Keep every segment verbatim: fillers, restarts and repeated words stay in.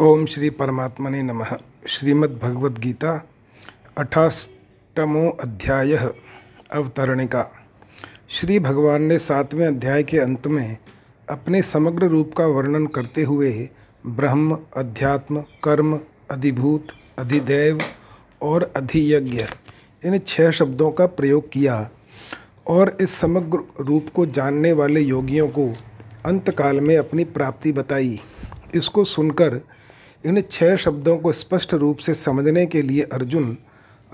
ओम श्री परमात्मने नमः। श्रीमद्भगवद्गीता अठाष्टमो अध्याय अवतरणिका। श्री भगवान ने सातवें अध्याय के अंत में अपने समग्र रूप का वर्णन करते हुए ब्रह्म, अध्यात्म, कर्म, अधिभूत, अधिदैव और अधियज्ञ इन छह शब्दों का प्रयोग किया और इस समग्र रूप को जानने वाले योगियों को अंतकाल में अपनी प्राप्ति बताई। इसको सुनकर इन छह शब्दों को स्पष्ट रूप से समझने के लिए अर्जुन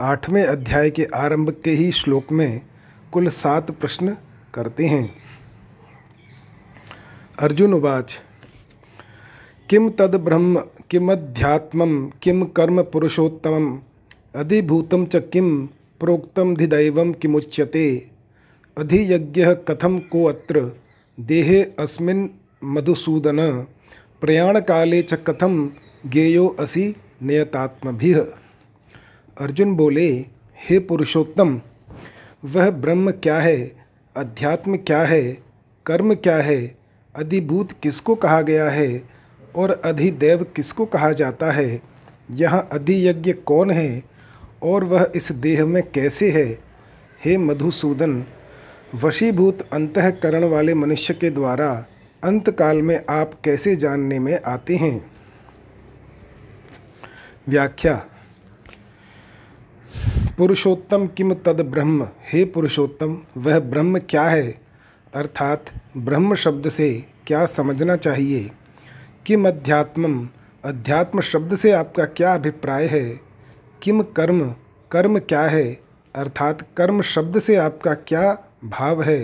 आठवें अध्याय के आरंभ के ही श्लोक में कुल सात प्रश्न करते हैं। अर्जुन उवाच, किम तद ब्रह्म किम अध्यात्मम किम कर्म पुरुषोत्तमम अधिभूतम च किम प्रोक्तम धिदैवम किमुच्यते अधियज्ञ कथम को अत्र देहे अस्मिन् मधुसूदन प्रयाण काले च कथम गेयो असि नियतात्मभिः। अर्जुन बोले, हे पुरुषोत्तम, वह ब्रह्म क्या है, अध्यात्म क्या है, कर्म क्या है, अधिभूत किसको कहा गया है और अधिदेव किसको कहा जाता है, यह अधियज्ञ कौन है और वह इस देह में कैसे है। हे मधुसूदन, वशीभूत अंतःकरण वाले मनुष्य के द्वारा अंतकाल में आप कैसे जानने में आते हैं। व्याख्या। पुरुषोत्तम किम तद ब्रह्म, हे पुरुषोत्तम, वह ब्रह्म क्या है, अर्थात ब्रह्म शब्द से क्या समझना चाहिए। किम अध्यात्मम, अध्यात्म शब्द से आपका क्या अभिप्राय है। किम कर्म, कर्म क्या है, अर्थात कर्म शब्द से आपका क्या भाव है।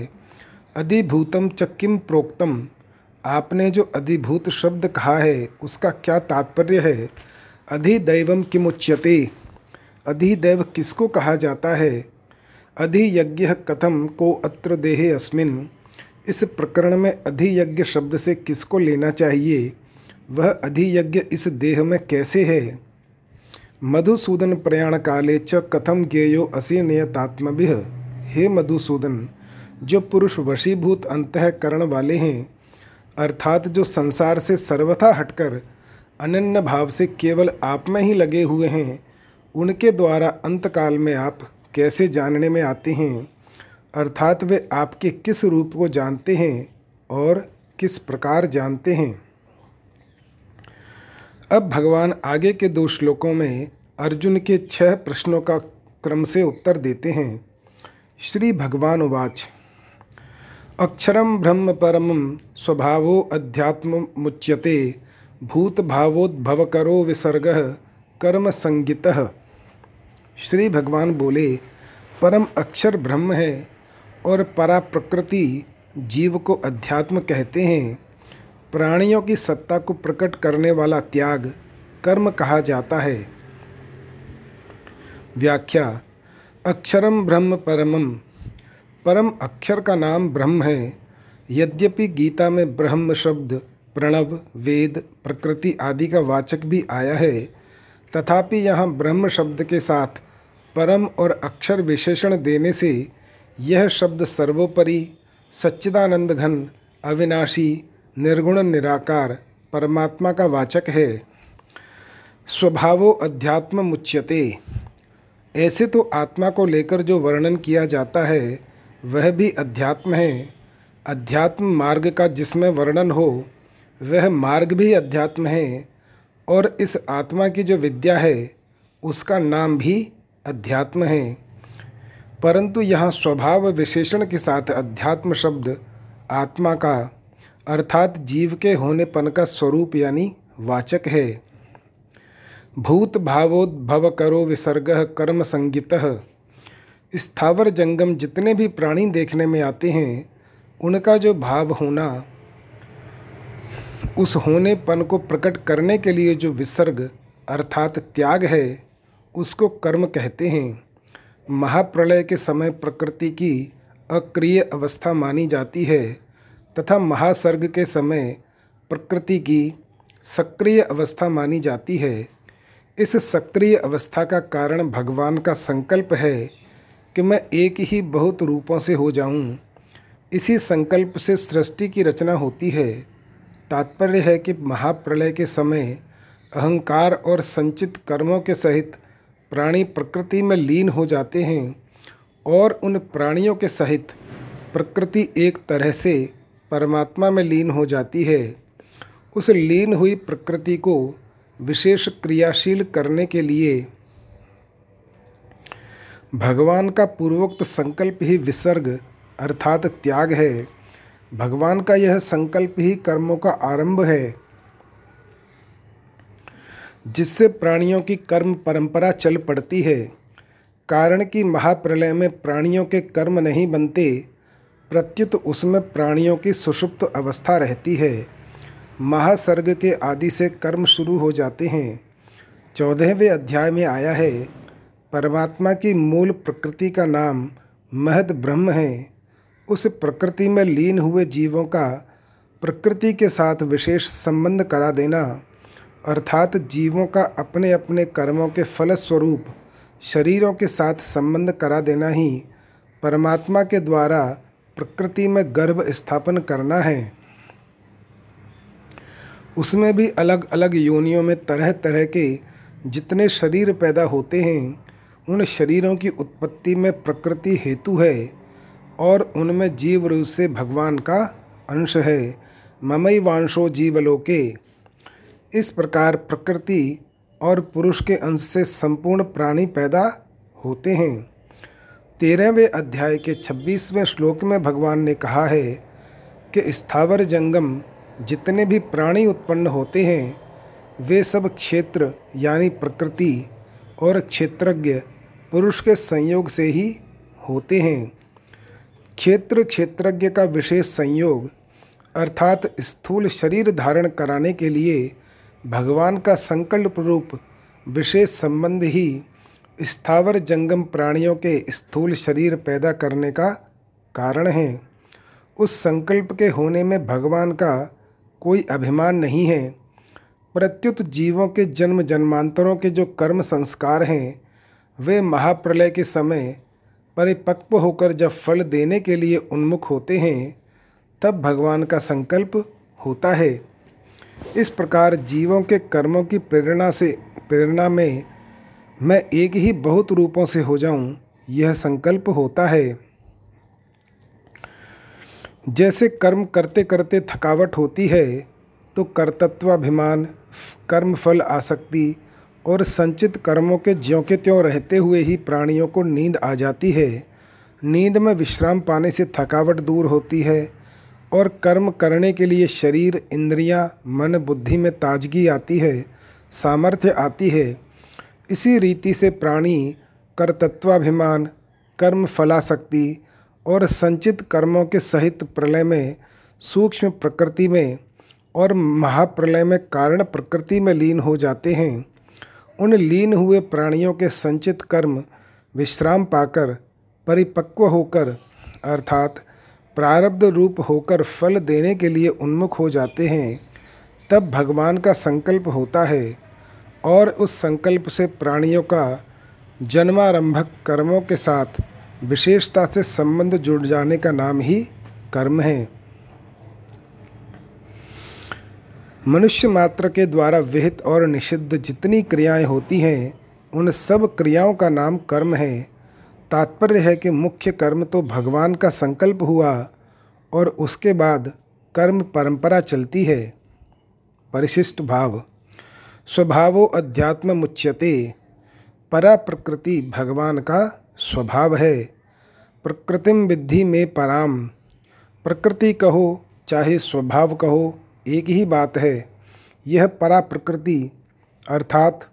अधिभूतम च किम प्रोक्तम, आपने जो अधिभूत शब्द कहा है उसका क्या तात्पर्य है। अधिदैवम किमुच्यते, अधिदैव किसको कहा जाता है। अधियज्ञ कथम को अत्र देहे अस्मिन्, इस प्रकरण में अधियज्ञ शब्द से किसको लेना चाहिए, वह अधियज्ञ इस देह में कैसे है। मधुसूदन प्रयाण काले च कथम गेयो असि नियतात्मभिः, हे मधुसूदन, जो पुरुष वशीभूत अंतःकरण वाले हैं, अर्थात जो संसार से सर्वथा हटकर अनन्य भाव से केवल आप में ही लगे हुए हैं, उनके द्वारा अंतकाल में आप कैसे जानने में आते हैं, अर्थात वे आपके किस रूप को जानते हैं और किस प्रकार जानते हैं। अब भगवान आगे के दो श्लोकों में अर्जुन के छह प्रश्नों का क्रम से उत्तर देते हैं। श्री भगवान उवाच, अक्षरम ब्रह्म परमं स्वभावो अध्यात्म मुच्यते भूतभावोद्भवकरो विसर्गः कर्म संगितः। श्री भगवान बोले, परम अक्षर ब्रह्म है और परा प्रकृति जीव को अध्यात्म कहते हैं। प्राणियों की सत्ता को प्रकट करने वाला त्याग कर्म कहा जाता है। व्याख्या। अक्षरम ब्रह्म परमं, परम अक्षर का नाम ब्रह्म है। यद्यपि गीता में ब्रह्म शब्द प्रणव, वेद, प्रकृति आदि का वाचक भी आया है, तथापि यहाँ ब्रह्म शब्द के साथ परम और अक्षर विशेषण देने से यह शब्द सर्वोपरि, सच्चिदानंद घन, अविनाशी, निर्गुण, निराकार परमात्मा का वाचक है। स्वभावो अध्यात्म मुच्यते, ऐसे तो आत्मा को लेकर जो वर्णन किया जाता है वह भी अध्यात्म है। अध्यात्म मार्ग का जिसमें वर्णन हो वह मार्ग भी अध्यात्म है, और इस आत्मा की जो विद्या है उसका नाम भी अध्यात्म है। परंतु यहाँ स्वभाव विशेषण के साथ अध्यात्म शब्द आत्मा का अर्थात जीव के होनेपन का स्वरूप यानी वाचक है। भूत भावोद्भव करो विसर्गः कर्म संगितः, स्थावर जंगम जितने भी प्राणी देखने में आते हैं उनका जो भाव होना, उस होनेपन को प्रकट करने के लिए जो विसर्ग अर्थात त्याग है उसको कर्म कहते हैं। महाप्रलय के समय प्रकृति की अक्रिय अवस्था मानी जाती है तथा महासर्ग के समय प्रकृति की सक्रिय अवस्था मानी जाती है। इस सक्रिय अवस्था का कारण भगवान का संकल्प है कि मैं एक ही बहुत रूपों से हो जाऊं। इसी संकल्प से सृष्टि की रचना होती है। तात्पर्य है कि महाप्रलय के समय अहंकार और संचित कर्मों के सहित प्राणी प्रकृति में लीन हो जाते हैं और उन प्राणियों के सहित प्रकृति एक तरह से परमात्मा में लीन हो जाती है। उस लीन हुई प्रकृति को विशेष क्रियाशील करने के लिए भगवान का पूर्वोक्त संकल्प ही विसर्ग अर्थात त्याग है। भगवान का यह संकल्प ही कर्मों का आरंभ है, जिससे प्राणियों की कर्म परंपरा चल पड़ती है। कारण कि महाप्रलय में प्राणियों के कर्म नहीं बनते, प्रत्युत उसमें प्राणियों की सुषुप्त अवस्था रहती है। महासर्ग के आदि से कर्म शुरू हो जाते हैं। चौदहवें अध्याय में आया है, परमात्मा की मूल प्रकृति का नाम महद ब्रह्म है। उस प्रकृति में लीन हुए जीवों का प्रकृति के साथ विशेष संबंध करा देना, अर्थात जीवों का अपने अपने कर्मों के फलस्वरूप शरीरों के साथ संबंध करा देना ही परमात्मा के द्वारा प्रकृति में गर्भ स्थापन करना है। उसमें भी अलग अलग योनियों में तरह तरह के जितने शरीर पैदा होते हैं, उन शरीरों की उत्पत्ति में प्रकृति हेतु है और उनमें जीव रूप से भगवान का अंश है। ममैवांशो जीवलोके। इस प्रकार प्रकृति और पुरुष के अंश से संपूर्ण प्राणी पैदा होते हैं। तेरहवें अध्याय के छब्बीसवें श्लोक में भगवान ने कहा है कि स्थावर जंगम जितने भी प्राणी उत्पन्न होते हैं, वे सब क्षेत्र यानी प्रकृति और क्षेत्रज्ञ पुरुष के संयोग से ही होते हैं। क्षेत्र क्षेत्रज्ञ का विशेष संयोग अर्थात स्थूल शरीर धारण कराने के लिए भगवान का संकल्प रूप विशेष संबंध ही स्थावर जंगम प्राणियों के स्थूल शरीर पैदा करने का कारण है। उस संकल्प के होने में भगवान का कोई अभिमान नहीं है। प्रत्युत जीवों के जन्म जन्मांतरों के जो कर्म संस्कार हैं, वे महाप्रलय के समय परिपक्व होकर जब फल देने के लिए उन्मुख होते हैं, तब भगवान का संकल्प होता है। इस प्रकार जीवों के कर्मों की प्रेरणा से प्रेरणा में मैं एक ही बहुत रूपों से हो जाऊं, यह संकल्प होता है। जैसे कर्म करते करते थकावट होती है, तो कर्तृत्वाभिमान, कर्मफल आसक्ति और संचित कर्मों के ज्यों के त्यों रहते हुए ही प्राणियों को नींद आ जाती है। नींद में विश्राम पाने से थकावट दूर होती है और कर्म करने के लिए शरीर, इंद्रियां, मन, बुद्धि में ताजगी आती है, सामर्थ्य आती है। इसी रीति से प्राणी कर्तृत्वाभिमान, कर्म फलासक्ति और संचित कर्मों के सहित प्रलय में, सूक्ष्म प्रकृति में और महाप्रलय में कारण प्रकृति में लीन हो जाते हैं। उन लीन हुए प्राणियों के संचित कर्म विश्राम पाकर परिपक्व होकर अर्थात प्रारब्ध रूप होकर फल देने के लिए उन्मुख हो जाते हैं, तब भगवान का संकल्प होता है और उस संकल्प से प्राणियों का जन्मारंभक कर्मों के साथ विशेषता से संबंध जुड़ जाने का नाम ही कर्म है। मनुष्य मात्र के द्वारा विहित और निषिद्ध जितनी क्रियाएं होती हैं, उन सब क्रियाओं का नाम कर्म है। तात्पर्य है कि मुख्य कर्म तो भगवान का संकल्प हुआ और उसके बाद कर्म परंपरा चलती है। परिशिष्ट भाव। स्वभावो अध्यात्म मुच्यते। परा प्रकृति भगवान का स्वभाव है। प्रकृतिम विद्धि में पराम। प्रकृति कहो चाहे स्वभाव कहो, एक ही बात है। यह परा प्रकृति अर्थात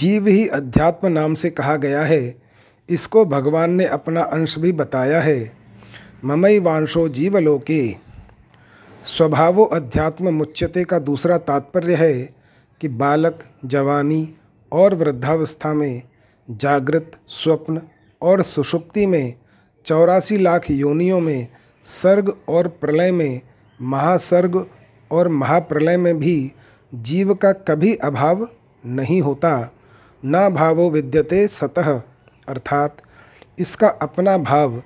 जीव ही अध्यात्म नाम से कहा गया है। इसको भगवान ने अपना अंश भी बताया है। ममैवांशो जीवलोके। स्वभावो अध्यात्म मुच्यते का दूसरा तात्पर्य है कि बालक, जवानी और वृद्धावस्था में, जागृत, स्वप्न और सुषुप्ति में, चौरासी लाख योनियों में, सर्ग और प्रलय में, महासर्ग और महाप्रलय में भी जीव का कभी अभाव नहीं होता। ना भावो विद्यते सतः अर्थात इसका अपना भाव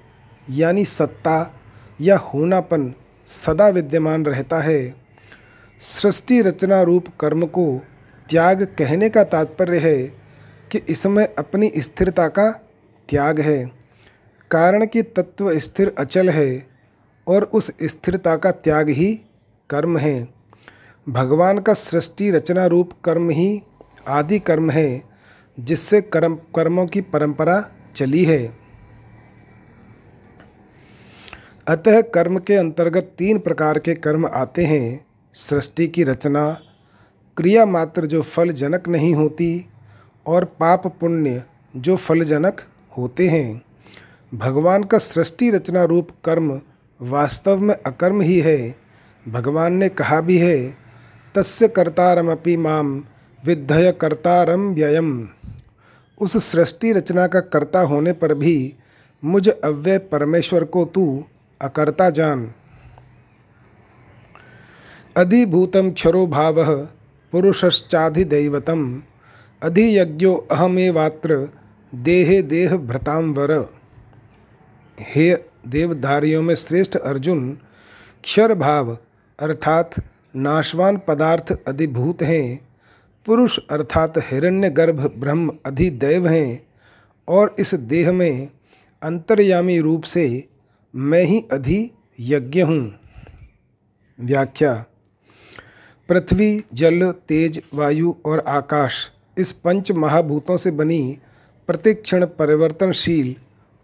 यानी सत्ता या होनापन सदा विद्यमान रहता है। सृष्टि रचना रूप कर्म को त्याग कहने का तात्पर्य है कि इसमें अपनी स्थिरता का त्याग है, कारण कि तत्व स्थिर अचल है और उस स्थिरता का त्याग ही कर्म है। भगवान का सृष्टि रचना रूप कर्म ही आदि कर्म है जिससे कर्म कर्मों की परंपरा चली है। अतः कर्म के अंतर्गत तीन प्रकार के कर्म आते हैं, सृष्टि की रचना, क्रिया मात्र जो फलजनक नहीं होती, और पाप पुण्य जो फलजनक होते हैं। भगवान का सृष्टि रचना रूप कर्म वास्तव में अकर्म ही है। भगवान ने कहा भी है, तस्य कर्तारमपि माम विद्धय कर्तारम व्ययम। उस सृष्टि रचना का कर्ता होने पर भी मुझ अव्यय परमेश्वर को तू अकर्ता जान। अधिभूतम क्षरो भावः पुरुषश्चाधिदैवतम अधियज्ञो अहमेवात्र देहे देह भ्रताम वर। हे देवधारियों में श्रेष्ठ अर्जुन, क्षर भाव अर्थात नाशवान पदार्थ अधिभूत हैं, पुरुष अर्थात हिरण्यगर्भ ब्रह्म अधिदैव हैं, और इस देह में अंतर्यामी रूप से मैं ही अधियज्ञ हूँ। व्याख्या: पृथ्वी, जल, तेज, वायु और आकाश इस पंच महाभूतों से बनी प्रतिक्षण परिवर्तनशील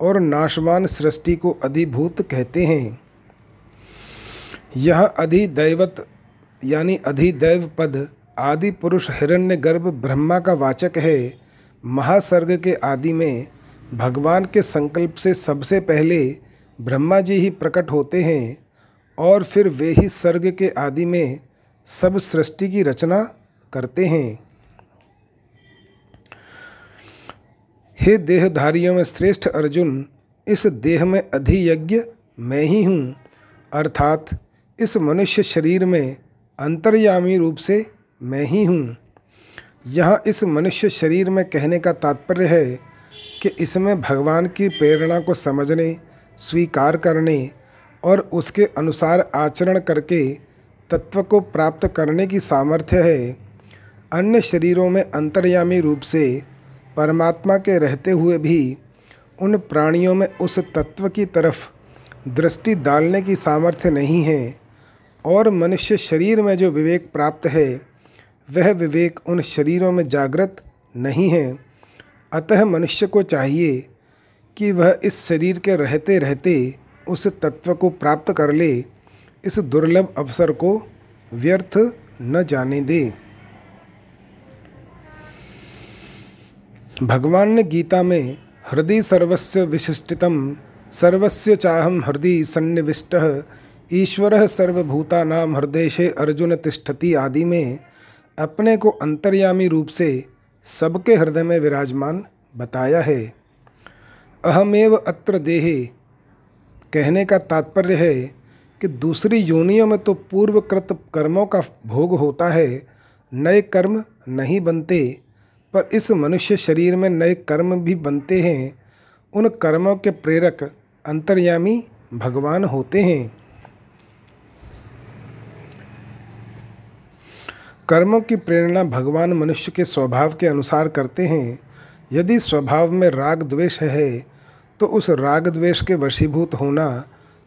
और नाशवान सृष्टि को अधिभूत कहते हैं। यह अधिदैवत यानी अधिदैव पद आदि पुरुष हिरण्यगर्भ ब्रह्मा का वाचक है। महासर्ग के आदि में भगवान के संकल्प से सबसे पहले ब्रह्मा जी ही प्रकट होते हैं और फिर वे ही सर्ग के आदि में सब सृष्टि की रचना करते हैं। हे देहधारियों में श्रेष्ठ अर्जुन, इस देह में अधियज्ञ मैं ही हूँ, अर्थात इस मनुष्य शरीर में अंतर्यामी रूप से मैं ही हूँ। यहाँ इस मनुष्य शरीर में कहने का तात्पर्य है कि इसमें भगवान की प्रेरणा को समझने, स्वीकार करने और उसके अनुसार आचरण करके तत्व को प्राप्त करने की सामर्थ्य है। अन्य शरीरों में अंतर्यामी रूप से परमात्मा के रहते हुए भी उन प्राणियों में उस तत्व की तरफ दृष्टि डालने की सामर्थ्य नहीं है, और मनुष्य शरीर में जो विवेक प्राप्त है वह विवेक उन शरीरों में जागृत नहीं है। अतः मनुष्य को चाहिए कि वह इस शरीर के रहते रहते उस तत्व को प्राप्त कर ले, इस दुर्लभ अवसर को व्यर्थ न जाने दे। भगवान ने गीता में हृदि सर्वस्य विशिष्टितम सर्वस्य चाहम हृदि सन्निविष्टः ईश्वरः सर्वभूतानां हृदेशे अर्जुन तिष्ठति आदि में अपने को अंतर्यामी रूप से सबके हृदय में विराजमान बताया है। अहमेव अत्र देहे कहने का तात्पर्य है कि दूसरी योनियों में तो पूर्वकृत कर्मों का भोग होता है, नए कर्म नहीं बनते, पर इस मनुष्य शरीर में नए कर्म भी बनते हैं। उन कर्मों के प्रेरक अंतर्यामी भगवान होते हैं। कर्मों की प्रेरणा भगवान मनुष्य के स्वभाव के अनुसार करते हैं। यदि स्वभाव में राग द्वेष है तो उस राग द्वेष के वशीभूत होना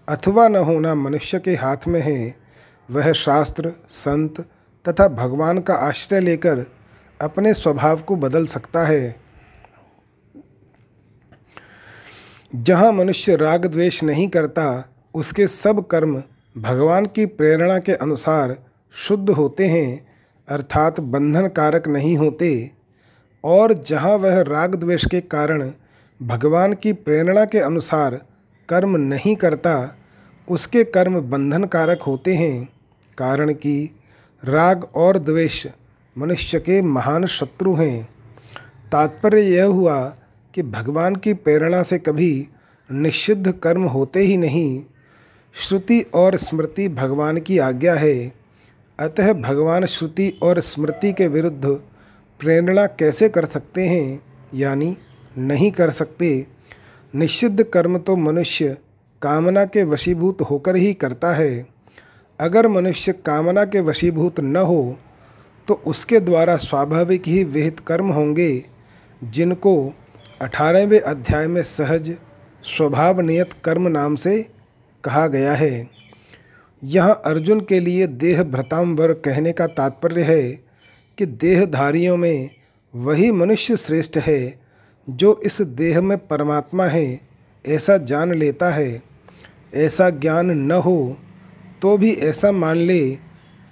अथवा न होना मनुष्य के हाथ में है। वह शास्त्र, संत तथा भगवान का आश्रय लेकर अपने स्वभाव को बदल सकता है। जहाँ मनुष्य राग द्वेष नहीं करता उसके सब कर्म भगवान की प्रेरणा के अनुसार शुद्ध होते हैं, अर्थात बंधन कारक नहीं होते, और जहाँ वह राग द्वेष के कारण भगवान की प्रेरणा के अनुसार कर्म नहीं करता उसके कर्म बंधन कारक होते हैं, कारण कि राग और द्वेष मनुष्य के महान शत्रु हैं। तात्पर्य यह हुआ कि भगवान की प्रेरणा से कभी निषिद्ध कर्म होते ही नहीं। श्रुति और स्मृति भगवान की आज्ञा है, अतः भगवान श्रुति और स्मृति के विरुद्ध प्रेरणा कैसे कर सकते हैं, यानी नहीं कर सकते। निषिद्ध कर्म तो मनुष्य कामना के वशीभूत होकर ही करता है। अगर मनुष्य कामना के वशीभूत न हो तो उसके द्वारा स्वाभाविक ही विहित कर्म होंगे, जिनको अठारहवें अध्याय में सहज स्वभाव नियत कर्म नाम से कहा गया है। यह अर्जुन के लिए देह भ्रतांबर कहने का तात्पर्य है कि देहधारियों में वही मनुष्य श्रेष्ठ है जो इस देह में परमात्मा है ऐसा जान लेता है। ऐसा ज्ञान न हो तो भी ऐसा मान ले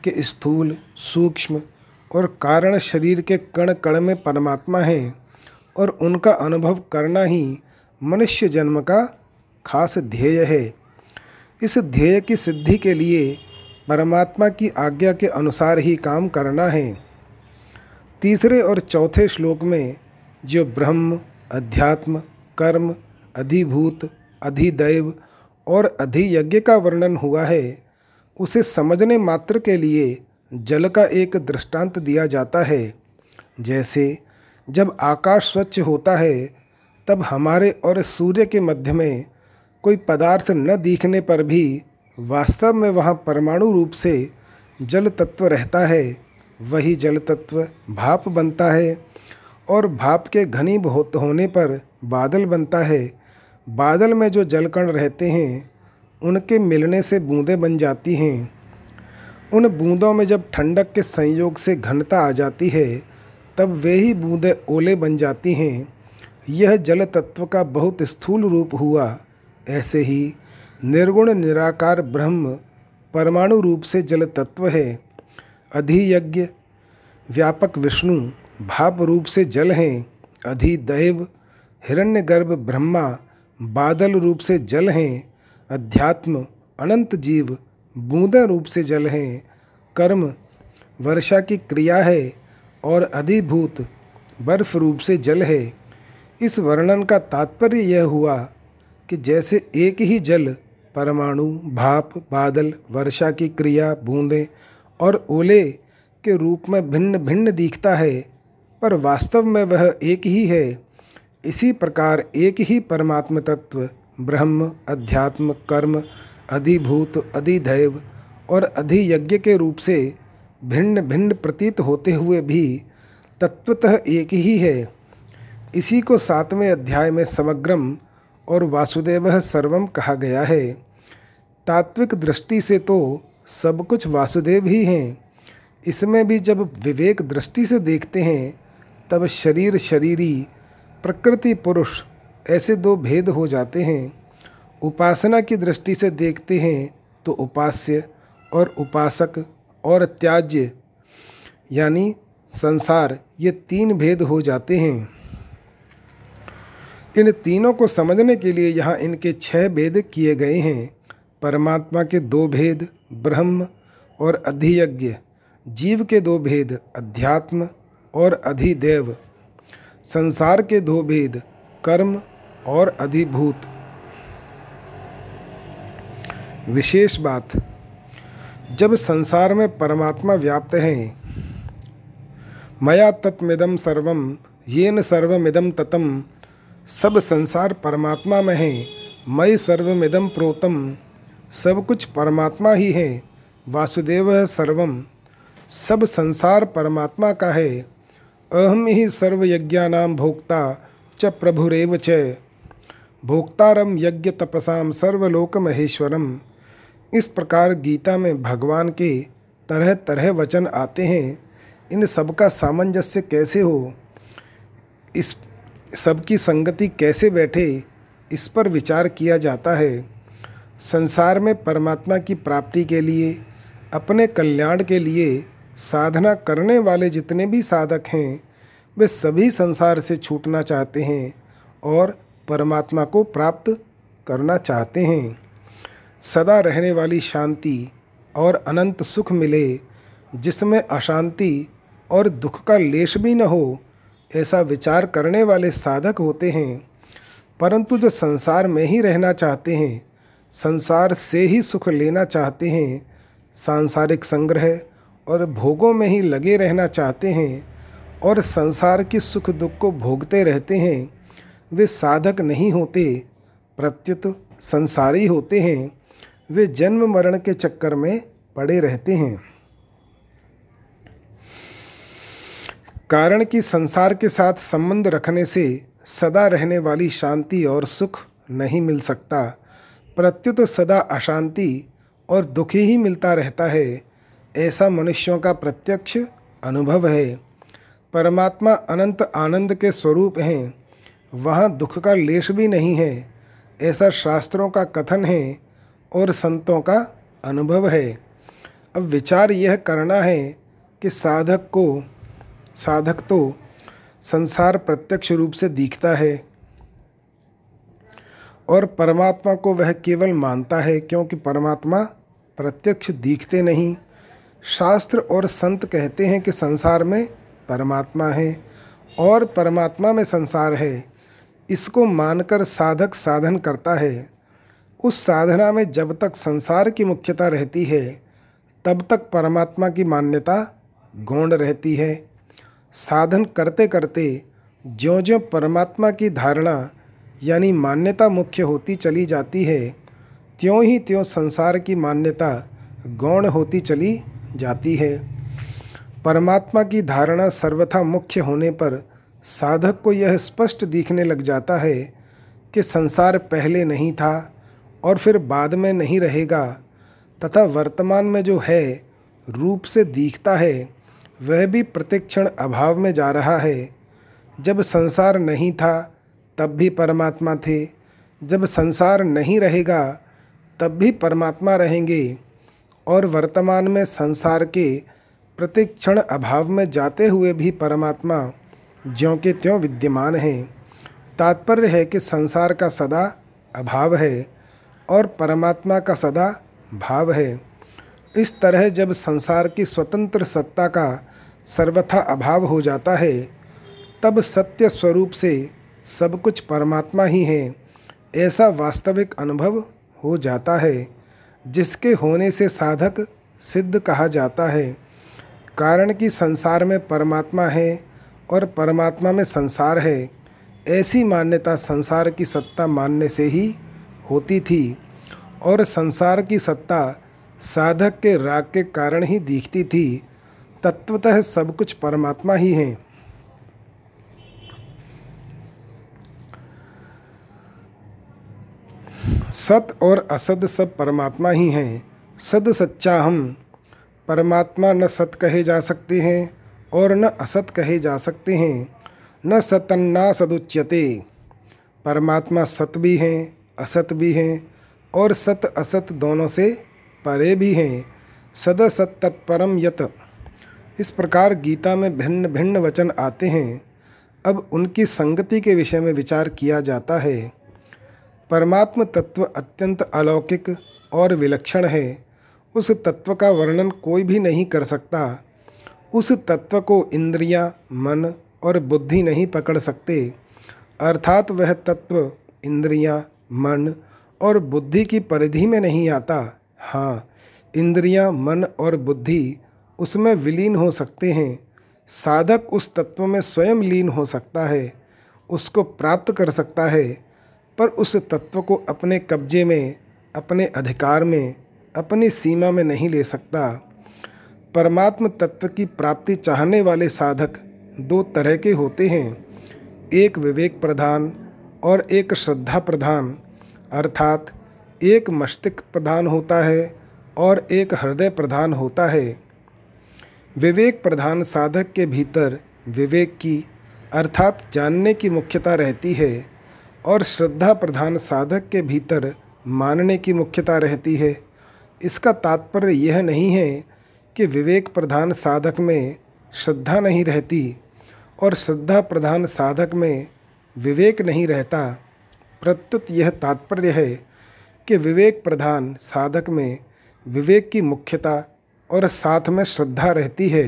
कि स्थूल, सूक्ष्म और कारण शरीर के कण कण में परमात्मा हैं और उनका अनुभव करना ही मनुष्य जन्म का खास ध्येय है। इस ध्येय की सिद्धि के लिए परमात्मा की आज्ञा के अनुसार ही काम करना है। तीसरे और चौथे श्लोक में जो ब्रह्म, अध्यात्म, कर्म, अधिभूत, अधिदैव और अधियज्ञ का वर्णन हुआ है, उसे समझने मात्र के लिए जल का एक दृष्टांत दिया जाता है। जैसे जब आकाश स्वच्छ होता है तब हमारे और सूर्य के मध्य में कोई पदार्थ न दिखने पर भी वास्तव में वहाँ परमाणु रूप से जल तत्व रहता है। वही जल तत्व भाप बनता है और भाप के घनीभूत होने पर बादल बनता है। बादल में जो जलकण रहते हैं उनके मिलने से बूंदें बन जाती हैं। उन बूंदों में जब ठंडक के संयोग से घनता आ जाती है तब वे ही बूंदें ओले बन जाती हैं। यह जल तत्व का बहुत स्थूल रूप हुआ। ऐसे ही निर्गुण निराकार ब्रह्म परमाणु रूप से जल तत्व है। अधियज्ञ व्यापक विष्णु भाप रूप से जल हैं। अधिदैव हिरण्यगर्भ ब्रह्मा बादल रूप से जल हैं। अध्यात्म अनंत जीव बूंदा रूप से जल हैं। कर्म वर्षा की क्रिया है और अधिभूत बर्फ रूप से जल है। इस वर्णन का तात्पर्य यह हुआ कि जैसे एक ही जल परमाणु, भाप, बादल, वर्षा की क्रिया, बूंदें और ओले के रूप में भिन्न भिन्न दिखता है पर वास्तव में वह एक ही है, इसी प्रकार एक ही परमात्म तत्व ब्रह्म, अध्यात्म, कर्म, अधिभूत, अधिदैव और अधियज्ञ के रूप से भिन्न भिन्न प्रतीत होते हुए भी तत्वतः एक ही है। इसी को सातवें अध्याय में समग्रम और वासुदेवः सर्वम कहा गया है। तात्विक दृष्टि से तो सब कुछ वासुदेव ही हैं। इसमें भी जब विवेक दृष्टि से देखते हैं तब शरीर शरीरी, प्रकृति पुरुष ऐसे दो भेद हो जाते हैं। उपासना की दृष्टि से देखते हैं तो उपास्य और उपासक और त्याज्य यानी संसार, ये तीन भेद हो जाते हैं। इन तीनों को समझने के लिए यहाँ इनके छह भेद किए गए हैं। परमात्मा के दो भेद ब्रह्म और अधियज्ञ, जीव के दो भेद अध्यात्म और अधिदेव, संसार के दो भेद कर्म और अधिभूत। विशेष बात, जब संसार में परमात्मा व्याप्त हैं, मया तत्मिदं सर्वं येन सर्वमिदं ततम्, सब संसार परमात्मा में है, मयि सर्वमिदं प्रोतम, सब कुछ परमात्मा ही है, वासुदेवः सर्वम, सब संसार परमात्मा का है, अहम ही सर्वयज्ञानां भोक्ता च प्रभुरेव च, भोक्तारम यज्ञ तपसाम सर्वलोक महेश्वरम। इस प्रकार गीता में भगवान के तरह तरह वचन आते हैं। इन सबका सामंजस्य कैसे हो, इस सबकी संगति कैसे बैठे, इस पर विचार किया जाता है। संसार में परमात्मा की प्राप्ति के लिए, अपने कल्याण के लिए साधना करने वाले जितने भी साधक हैं वे सभी संसार से छूटना चाहते हैं और परमात्मा को प्राप्त करना चाहते हैं। सदा रहने वाली शांति और अनंत सुख मिले, जिसमें अशांति और दुख का लेश भी न हो, ऐसा विचार करने वाले साधक होते हैं। परंतु जो संसार में ही रहना चाहते हैं, संसार से ही सुख लेना चाहते हैं, सांसारिक संग्रह और भोगों में ही लगे रहना चाहते हैं और संसार की सुख दुख को भोगते रहते हैं, वे साधक नहीं होते, प्रत्युत संसारी होते हैं। वे जन्म मरण के चक्कर में पड़े रहते हैं। कारण कि संसार के साथ संबंध रखने से सदा रहने वाली शांति और सुख नहीं मिल सकता, प्रत्युत सदा अशांति और दुख ही मिलता रहता है। ऐसा मनुष्यों का प्रत्यक्ष अनुभव है। परमात्मा अनंत आनंद के स्वरूप हैं, वहाँ दुख का लेश भी नहीं है। ऐसा शास्त्रों का कथन है और संतों का अनुभव है। अब विचार यह करना है कि साधक को साधक तो संसार प्रत्यक्ष रूप से दिखता है और परमात्मा को वह केवल मानता है, क्योंकि परमात्मा प्रत्यक्ष दिखते नहीं। शास्त्र और संत कहते हैं कि संसार में परमात्मा है और परमात्मा में संसार है। इसको मानकर साधक साधन करता है। उस साधना में जब तक संसार की मुख्यता रहती है, तब तक परमात्मा की मान्यता गौण रहती है। साधन करते करते ज्यों-ज्यों परमात्मा की धारणा यानी मान्यता मुख्य होती चली जाती है, त्यों ही त्यों संसार की मान्यता गौण होती चली जाती है। परमात्मा की धारणा सर्वथा मुख्य होने पर साधक को यह स्पष्ट दिखने लग जाता है कि संसार पहले नहीं था और फिर बाद में नहीं रहेगा, तथा वर्तमान में जो है रूप से दिखता है वह भी प्रतिक्षण अभाव में जा रहा है। जब संसार नहीं था तब भी परमात्मा थे, जब संसार नहीं रहेगा तब भी परमात्मा रहेंगे, और वर्तमान में संसार के प्रतिक्षण अभाव में जाते हुए भी परमात्मा ज्यों के त्यों विद्यमान हैं। तात्पर्य है कि संसार का सदा अभाव है और परमात्मा का सदा भाव है। इस तरह जब संसार की स्वतंत्र सत्ता का सर्वथा अभाव हो जाता है, तब सत्य स्वरूप से सब कुछ परमात्मा ही है, ऐसा वास्तविक अनुभव हो जाता है, जिसके होने से साधक सिद्ध कहा जाता है। कारण कि संसार में परमात्मा है और परमात्मा में संसार है, ऐसी मान्यता संसार की सत्ता मानने से ही होती थी, और संसार की सत्ता साधक के राग के कारण ही दिखती थी। तत्वतः सब कुछ परमात्मा ही है। सत और असद सब परमात्मा ही हैं। सद सच्चा हम परमात्मा न सत कहे जा सकते हैं और न असत कहे जा सकते हैं। न सतन्ना सदुच्यते। परमात्मा सत भी हैं, असत भी हैं, और सत असत दोनों से परे भी हैं। सद सत तत्परम यत। इस प्रकार गीता में भिन्न भिन्न वचन आते हैं। अब उनकी संगति के विषय में विचार किया जाता है। परमात्म तत्व अत्यंत अलौकिक और विलक्षण है। उस तत्व का वर्णन कोई भी नहीं कर सकता। उस तत्व को इंद्रियां, मन और बुद्धि नहीं पकड़ सकते, अर्थात वह तत्व इंद्रियां, मन और बुद्धि की परिधि में नहीं आता। हाँ, इंद्रियां, मन और बुद्धि उसमें विलीन हो सकते हैं। साधक उस तत्व में स्वयं लीन हो सकता है, उसको प्राप्त कर सकता है, पर उस तत्व को अपने कब्जे में, अपने अधिकार में, अपनी सीमा में नहीं ले सकता। परमात्म तत्व की प्राप्ति चाहने वाले साधक दो तरह के होते हैं, एक विवेक प्रधान और एक श्रद्धा प्रधान, अर्थात एक मस्तिष्क प्रधान होता है और एक हृदय प्रधान होता है। विवेक प्रधान साधक के भीतर विवेक की अर्थात जानने की मुख्यता रहती है, और श्रद्धा प्रधान साधक के भीतर मानने की मुख्यता रहती है। इसका तात्पर्य यह नहीं है कि विवेक प्रधान साधक में श्रद्धा नहीं रहती और श्रद्धा प्रधान साधक में विवेक नहीं रहता। प्रत्युत यह तात्पर्य है कि विवेक प्रधान साधक में विवेक की मुख्यता और साथ में श्रद्धा रहती है,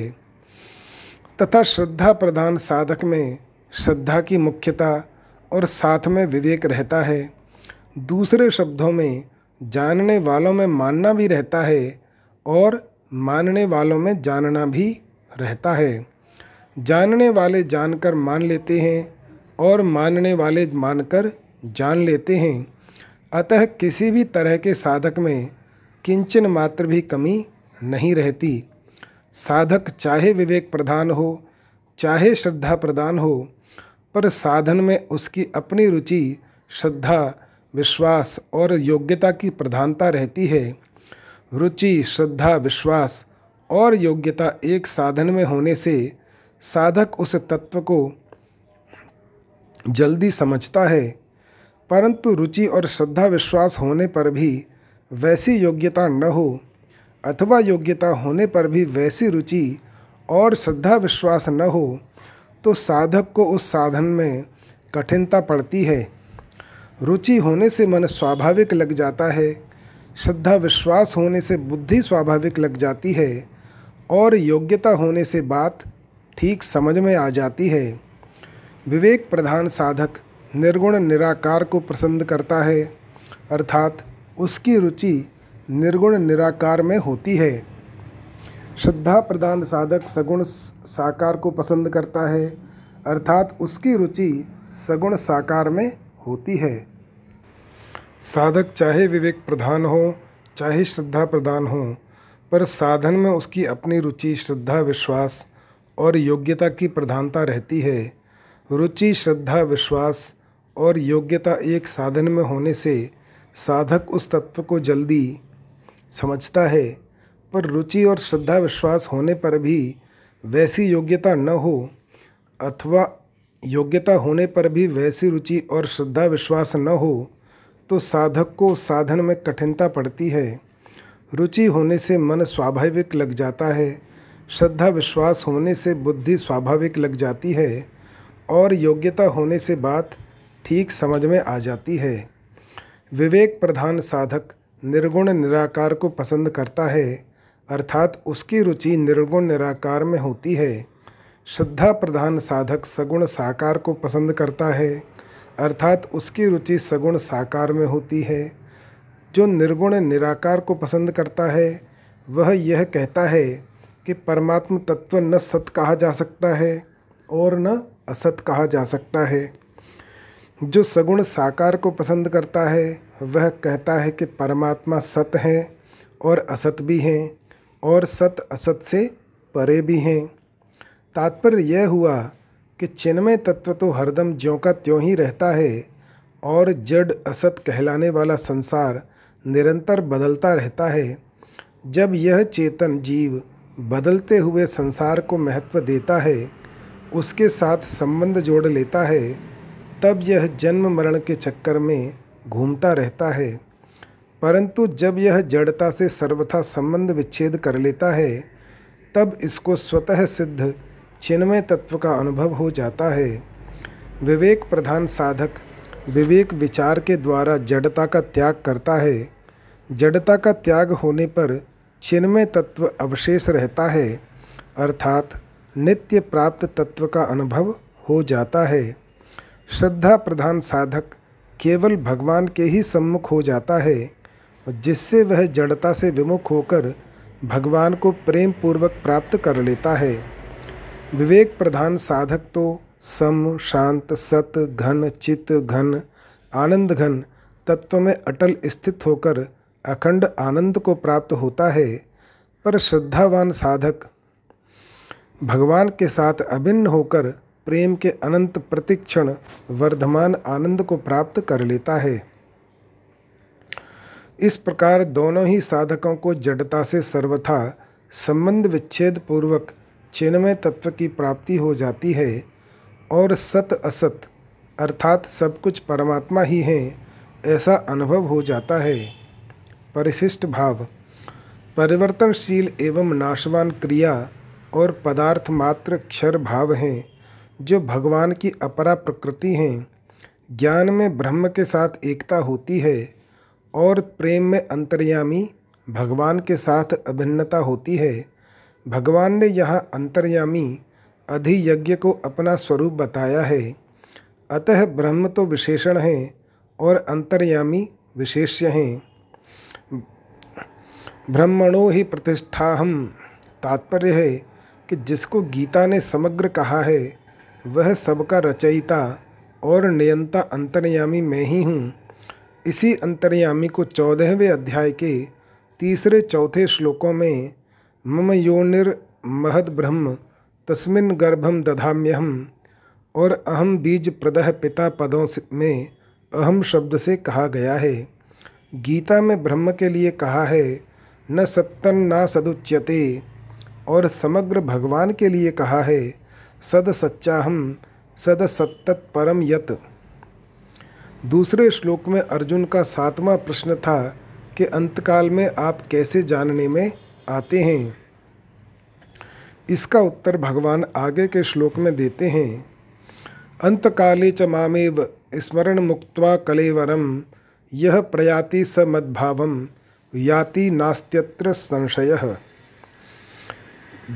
तथा श्रद्धा प्रधान साधक में श्रद्धा की मुख्यता और साथ में विवेक रहता है। दूसरे शब्दों में जानने वालों में मानना भी रहता है और मानने वालों में जानना भी रहता है। जानने वाले जानकर मान लेते हैं और मानने वाले मानकर जान लेते हैं। अतः किसी भी तरह के साधक में किंचन मात्र भी कमी नहीं रहती। साधक चाहे विवेक प्रधान हो चाहे श्रद्धा प्रधान हो, पर साधन में उसकी अपनी रुचि, श्रद्धा, विश्वास और योग्यता की प्रधानता रहती है। रुचि, श्रद्धा, विश्वास और योग्यता एक साधन में होने से साधक उस तत्व को जल्दी समझता है, परंतु रुचि और श्रद्धा विश्वास होने पर भी वैसी योग्यता न हो अथवा योग्यता होने पर भी वैसी रुचि और श्रद्धा विश्वास न हो तो साधक को उस साधन में कठिनता पड़ती है। रुचि होने से मन स्वाभाविक लग जाता है, श्रद्धा विश्वास होने से बुद्धि स्वाभाविक लग जाती है और योग्यता होने से बात ठीक समझ में आ जाती है। विवेक प्रधान साधक निर्गुण निराकार को पसंद करता है, अर्थात उसकी रुचि निर्गुण निराकार में होती है। श्रद्धा प्रधान साधक सगुण साकार को पसंद करता है, अर्थात उसकी रुचि सगुण साकार में होती है। साधक चाहे विवेक प्रधान हो चाहे श्रद्धा प्रधान हो, पर साधन में उसकी अपनी रुचि, श्रद्धा, विश्वास और योग्यता की प्रधानता रहती है। रुचि, श्रद्धा, विश्वास और योग्यता एक साधन में होने से साधक उस तत्व को जल्दी समझता है, पर रुचि और श्रद्धा विश्वास होने पर भी वैसी योग्यता न हो अथवा योग्यता होने पर भी वैसी रुचि और श्रद्धा विश्वास न हो तो साधक को साधन में कठिनता पड़ती है। रुचि होने से मन स्वाभाविक लग जाता है, श्रद्धा विश्वास होने से बुद्धि स्वाभाविक लग जाती है और योग्यता होने से बात ठीक समझ में आ जाती है। विवेक प्रधान साधक निर्गुण निराकार को पसंद करता है, अर्थात उसकी रुचि निर्गुण निराकार में होती है। श्रद्धा प्रधान साधक सगुण साकार को पसंद करता है, अर्थात उसकी रुचि सगुण साकार में होती है। जो निर्गुण निराकार को पसंद करता है वह यह कहता है कि परमात्म तत्व न सत कहा जा सकता है और न असत कहा जा सकता है। जो सगुण साकार को पसंद करता है वह कहता है कि परमात्मा सत है और असत भी हैं और सत असत से परे भी हैं। तात्पर्य यह हुआ कि चिन्मय तत्व तो हरदम ज्यों का त्यों ही रहता है और जड़ असत कहलाने वाला संसार निरंतर बदलता रहता है। जब यह चेतन जीव बदलते हुए संसार को महत्व देता है, उसके साथ संबंध जोड़ लेता है, तब यह जन्म मरण के चक्कर में घूमता रहता है। परंतु जब यह जड़ता से सर्वथा संबंध विच्छेद कर लेता है, तब इसको स्वतः सिद्ध चिन्मय तत्व का अनुभव हो जाता है। विवेक प्रधान साधक विवेक विचार के द्वारा जड़ता का त्याग करता है। जड़ता का त्याग होने पर चिन्मय तत्व अवशेष रहता है, अर्थात नित्य प्राप्त तत्व का अनुभव हो जाता है। श्रद्धा प्रधान साधक केवल भगवान के ही सम्मुख हो जाता है, जिससे वह जड़ता से विमुख होकर भगवान को प्रेम पूर्वक प्राप्त कर लेता है। विवेक प्रधान साधक तो सम, शांत, सत, घन, चित, घन, आनंद घन तत्व में अटल स्थित होकर अखंड आनंद को प्राप्त होता है, पर श्रद्धावान साधक भगवान के साथ अभिन्न होकर प्रेम के अनंत प्रतिक्षण वर्धमान आनंद को प्राप्त कर लेता है। इस प्रकार दोनों ही साधकों को जड़ता से सर्वथा संबंध विच्छेद पूर्वक चिन्मय तत्व की प्राप्ति हो जाती है और सत असत अर्थात सब कुछ परमात्मा ही है ऐसा अनुभव हो जाता है। परिशिष्ट भाव परिवर्तनशील एवं नाशवान क्रिया और पदार्थ मात्र क्षर भाव हैं, जो भगवान की अपरा प्रकृति हैं। ज्ञान में ब्रह्म के साथ एकता होती है और प्रेम में अंतर्यामी भगवान के साथ अभिन्नता होती है। भगवान ने यहाँ अंतर्यामी अधियज्ञ को अपना स्वरूप बताया है, अतः ब्रह्म तो विशेषण हैं और अंतर्यामी विशेष्य हैं। ब्रह्मणो ही प्रतिष्ठाहम तात्पर्य है कि जिसको गीता ने समग्र कहा है वह सबका रचयिता और नियंता अंतर्यामी मैं ही हूँ। इसी अंतर्यामी को चौदहवें अध्याय के तीसरे चौथे श्लोकों में मम योनिर्महद्ब्रह्म तस्मिन् गर्भं दधाम्यहम और अहम बीज प्रदह पिता पदों में अहम शब्द से कहा गया है। गीता में ब्रह्म के लिए कहा है न सत्तन ना सदुच्यते और समग्र भगवान के लिए कहा है सद सच्चाहम सद सत्तत् परम यत। दूसरे श्लोक में अर्जुन का सातवां प्रश्न था कि अंतकाल में आप कैसे जानने में आते हैं। इसका उत्तर भगवान आगे के श्लोक में देते हैं। अंतकाले च मामेव स्मरण मुक्त्वा कलेवरम यह प्रयाति स मद्भावम याति नास्त्यत्र संशयः।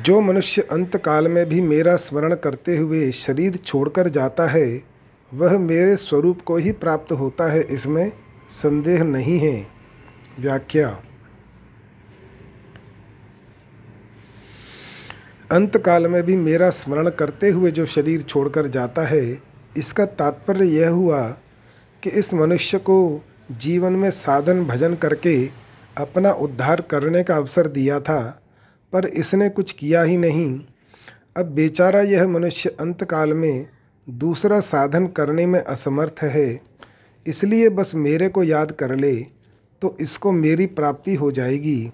जो मनुष्य अंतकाल में भी मेरा स्मरण करते हुए शरीर छोड़कर जाता है वह मेरे स्वरूप को ही प्राप्त होता है, इसमें संदेह नहीं है। व्याख्या। अंतकाल में भी मेरा स्मरण करते हुए जो शरीर छोड़कर जाता है, इसका तात्पर्य यह हुआ कि इस मनुष्य को जीवन में साधन भजन करके अपना उद्धार करने का अवसर दिया था, पर इसने कुछ किया ही नहीं। अब बेचारा यह मनुष्य अंतकाल में दूसरा साधन करने में असमर्थ है, इसलिए बस मेरे को याद कर ले तो इसको मेरी प्राप्ति हो जाएगी।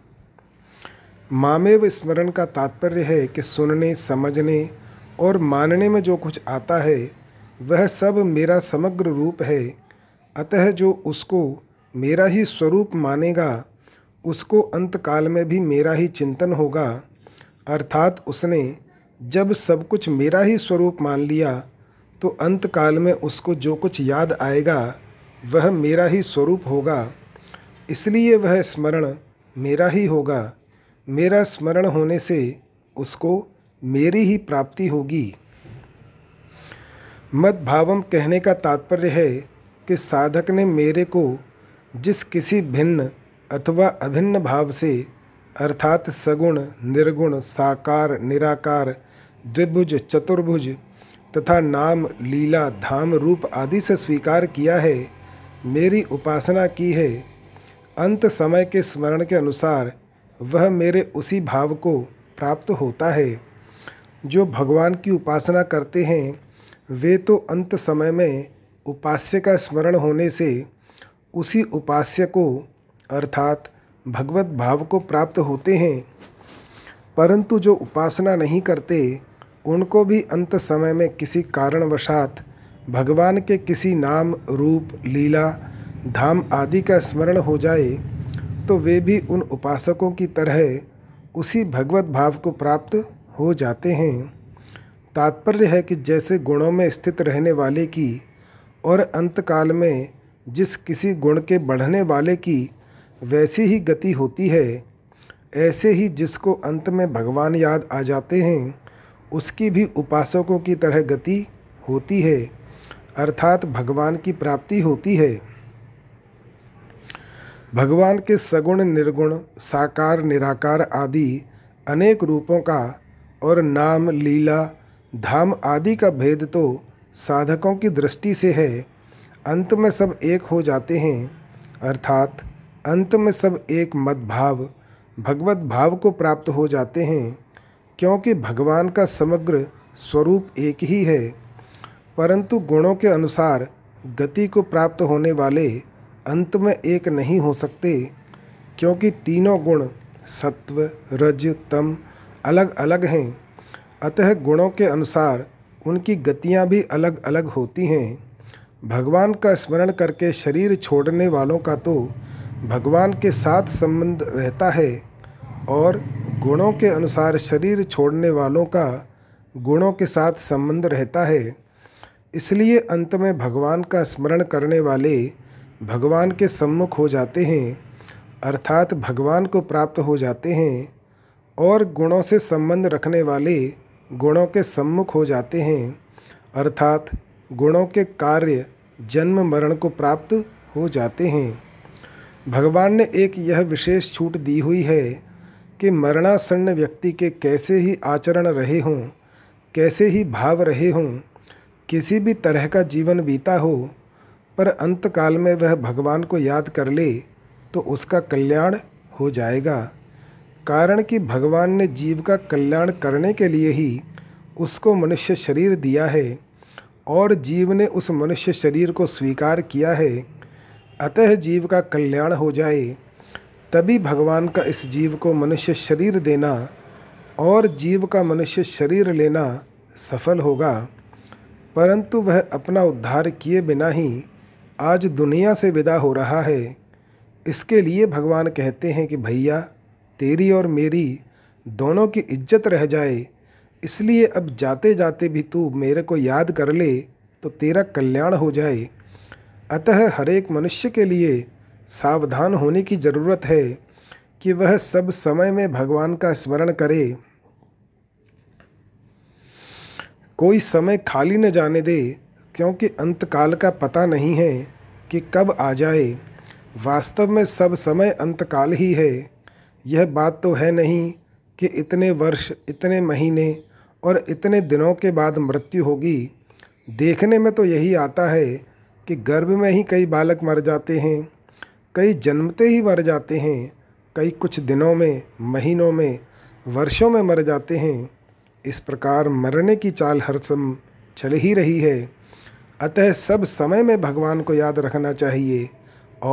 मामेव स्मरण का तात्पर्य है कि सुनने, समझने और मानने में जो कुछ आता है वह सब मेरा समग्र रूप है। अतः जो उसको मेरा ही स्वरूप मानेगा उसको अंतकाल में भी मेरा ही चिंतन होगा। अर्थात उसने जब सब कुछ मेरा ही स्वरूप मान लिया तो अंतकाल में उसको जो कुछ याद आएगा वह मेरा ही स्वरूप होगा, इसलिए वह स्मरण मेरा ही होगा। मेरा स्मरण होने से उसको मेरी ही प्राप्ति होगी। मद्भावम कहने का तात्पर्य है कि साधक ने मेरे को जिस किसी भिन्न अथवा अभिन्न भाव से अर्थात सगुण, निर्गुण, साकार, निराकार, द्विभुज, चतुर्भुज तथा नाम, लीला, धाम, रूप आदि से स्वीकार किया है, मेरी उपासना की है। अंत समय के स्मरण के अनुसार वह मेरे उसी भाव को प्राप्त होता है। जो भगवान की उपासना करते हैं वे तो अंत समय में उपास्य का स्मरण होने से उसी उपास्य को अर्थात भगवत भाव को प्राप्त होते हैं, परंतु जो उपासना नहीं करते उनको भी अंत समय में किसी कारणवशात भगवान के किसी नाम, रूप, लीला, धाम आदि का स्मरण हो जाए तो वे भी उन उपासकों की तरह उसी भगवत भाव को प्राप्त हो जाते हैं। तात्पर्य है कि जैसे गुणों में स्थित रहने वाले की और अंतकाल में जिस किसी गुण के बढ़ने वाले की वैसी ही गति होती है, ऐसे ही जिसको अंत में भगवान याद आ जाते हैं उसकी भी उपासकों की तरह गति होती है, अर्थात भगवान की प्राप्ति होती है। भगवान के सगुण, निर्गुण, साकार, निराकार आदि अनेक रूपों का और नाम, लीला, धाम आदि का भेद तो साधकों की दृष्टि से है। अंत में सब एक हो जाते हैं, अर्थात अंत में सब एक मद्भाव भगवत भाव को प्राप्त हो जाते हैं, क्योंकि भगवान का समग्र स्वरूप एक ही है। परंतु गुणों के अनुसार गति को प्राप्त होने वाले अंत में एक नहीं हो सकते, क्योंकि तीनों गुण सत्व, रज, तम अलग अलग हैं। अतः गुणों के अनुसार उनकी गतियां भी अलग अलग होती हैं। भगवान का स्मरण करके शरीर छोड़ने वालों का तो भगवान के साथ संबंध रहता है और गुणों के अनुसार शरीर छोड़ने वालों का गुणों के साथ संबंध रहता है। इसलिए अंत में भगवान का स्मरण करने वाले भगवान के सम्मुख हो जाते हैं, अर्थात भगवान को प्राप्त हो जाते हैं, और गुणों से संबंध रखने वाले गुणों के सम्मुख हो जाते हैं, अर्थात गुणों के कार्य जन्म मरण को प्राप्त हो जाते हैं। भगवान ने एक यह विशेष छूट दी हुई है कि मरणासन्न व्यक्ति के कैसे ही आचरण रहे हों, कैसे ही भाव रहे हों, किसी भी तरह का जीवन बीता हो, पर अंतकाल में वह भगवान को याद कर ले तो उसका कल्याण हो जाएगा। कारण कि भगवान ने जीव का कल्याण करने के लिए ही उसको मनुष्य शरीर दिया है और जीव ने उस मनुष्य शरीर को स्वीकार किया है। अतः जीव का कल्याण हो जाए तभी भगवान का इस जीव को मनुष्य शरीर देना और जीव का मनुष्य शरीर लेना सफल होगा, परंतु वह अपना उद्धार किए बिना ही आज दुनिया से विदा हो रहा है। इसके लिए भगवान कहते हैं कि भैया तेरी और मेरी दोनों की इज्जत रह जाए, इसलिए अब जाते जाते भी तू मेरे को याद कर ले तो तेरा कल्याण हो जाए। अतः हर एक मनुष्य के लिए सावधान होने की ज़रूरत है कि वह सब समय में भगवान का स्मरण करे, कोई समय खाली न जाने दे, क्योंकि अंतकाल का पता नहीं है कि कब आ जाए। वास्तव में सब समय अंतकाल ही है, यह बात तो है नहीं कि इतने वर्ष, इतने महीने और इतने दिनों के बाद मृत्यु होगी। देखने में तो यही आता है कि गर्भ में ही कई बालक मर जाते हैं, कई जन्मते ही मर जाते हैं, कई कुछ दिनों में, महीनों में, वर्षों में मर जाते हैं। इस प्रकार मरने की चाल हर समय चल ही रही है। अतः सब समय में भगवान को याद रखना चाहिए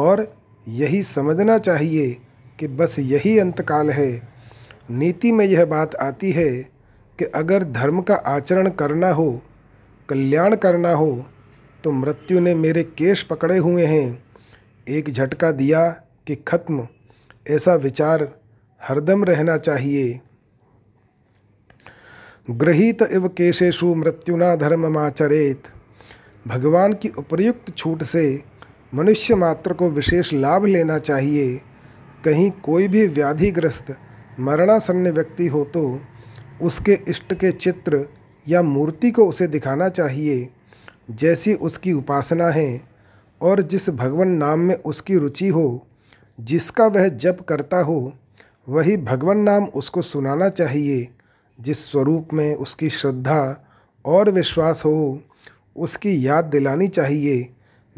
और यही समझना चाहिए कि बस यही अंतकाल है। नीति में यह बात आती है कि अगर धर्म का आचरण करना हो, कल्याण करना हो, तो मृत्यु ने मेरे केश पकड़े हुए हैं, एक झटका दिया कि खत्म, ऐसा विचार हरदम रहना चाहिए। गृहीत इव केशेषु मृत्युना धर्ममाचरेत। भगवान की उपर्युक्त छूट से मनुष्य मात्र को विशेष लाभ लेना चाहिए। कहीं कोई भी व्याधिग्रस्त मरणासन्न व्यक्ति हो तो उसके इष्ट के चित्र या मूर्ति को उसे दिखाना चाहिए जैसी उसकी उपासना है और जिस भगवान नाम में उसकी रुचि हो, जिसका वह जप करता हो, वही भगवान नाम उसको सुनाना चाहिए। जिस स्वरूप में उसकी श्रद्धा और विश्वास हो उसकी याद दिलानी चाहिए।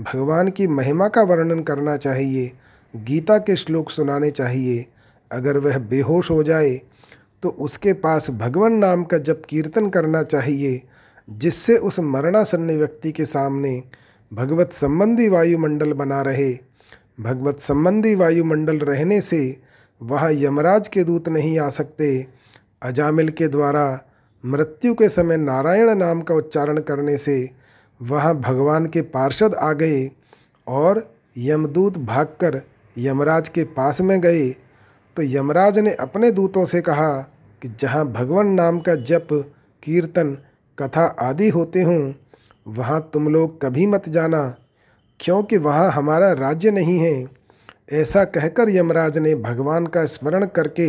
भगवान की महिमा का वर्णन करना चाहिए, गीता के श्लोक सुनाने चाहिए। अगर वह बेहोश हो जाए तो उसके पास भगवान नाम का जप कीर्तन करना चाहिए, जिससे उस मरणासन्न व्यक्ति के सामने भगवत संबंधी वायुमंडल बना रहे। भगवत संबंधी वायुमंडल रहने से वहाँ यमराज के दूत नहीं आ सकते। अजामिल के द्वारा मृत्यु के समय नारायण नाम का उच्चारण करने से वहाँ भगवान के पार्षद आ गए और यमदूत भागकर यमराज के पास में गए तो यमराज ने अपने दूतों से कहा कि जहाँ भगवान नाम का जप कीर्तन कथा आदि होते हों वहाँ तुम लोग कभी मत जाना, क्योंकि वहाँ हमारा राज्य नहीं है। ऐसा कहकर यमराज ने भगवान का स्मरण करके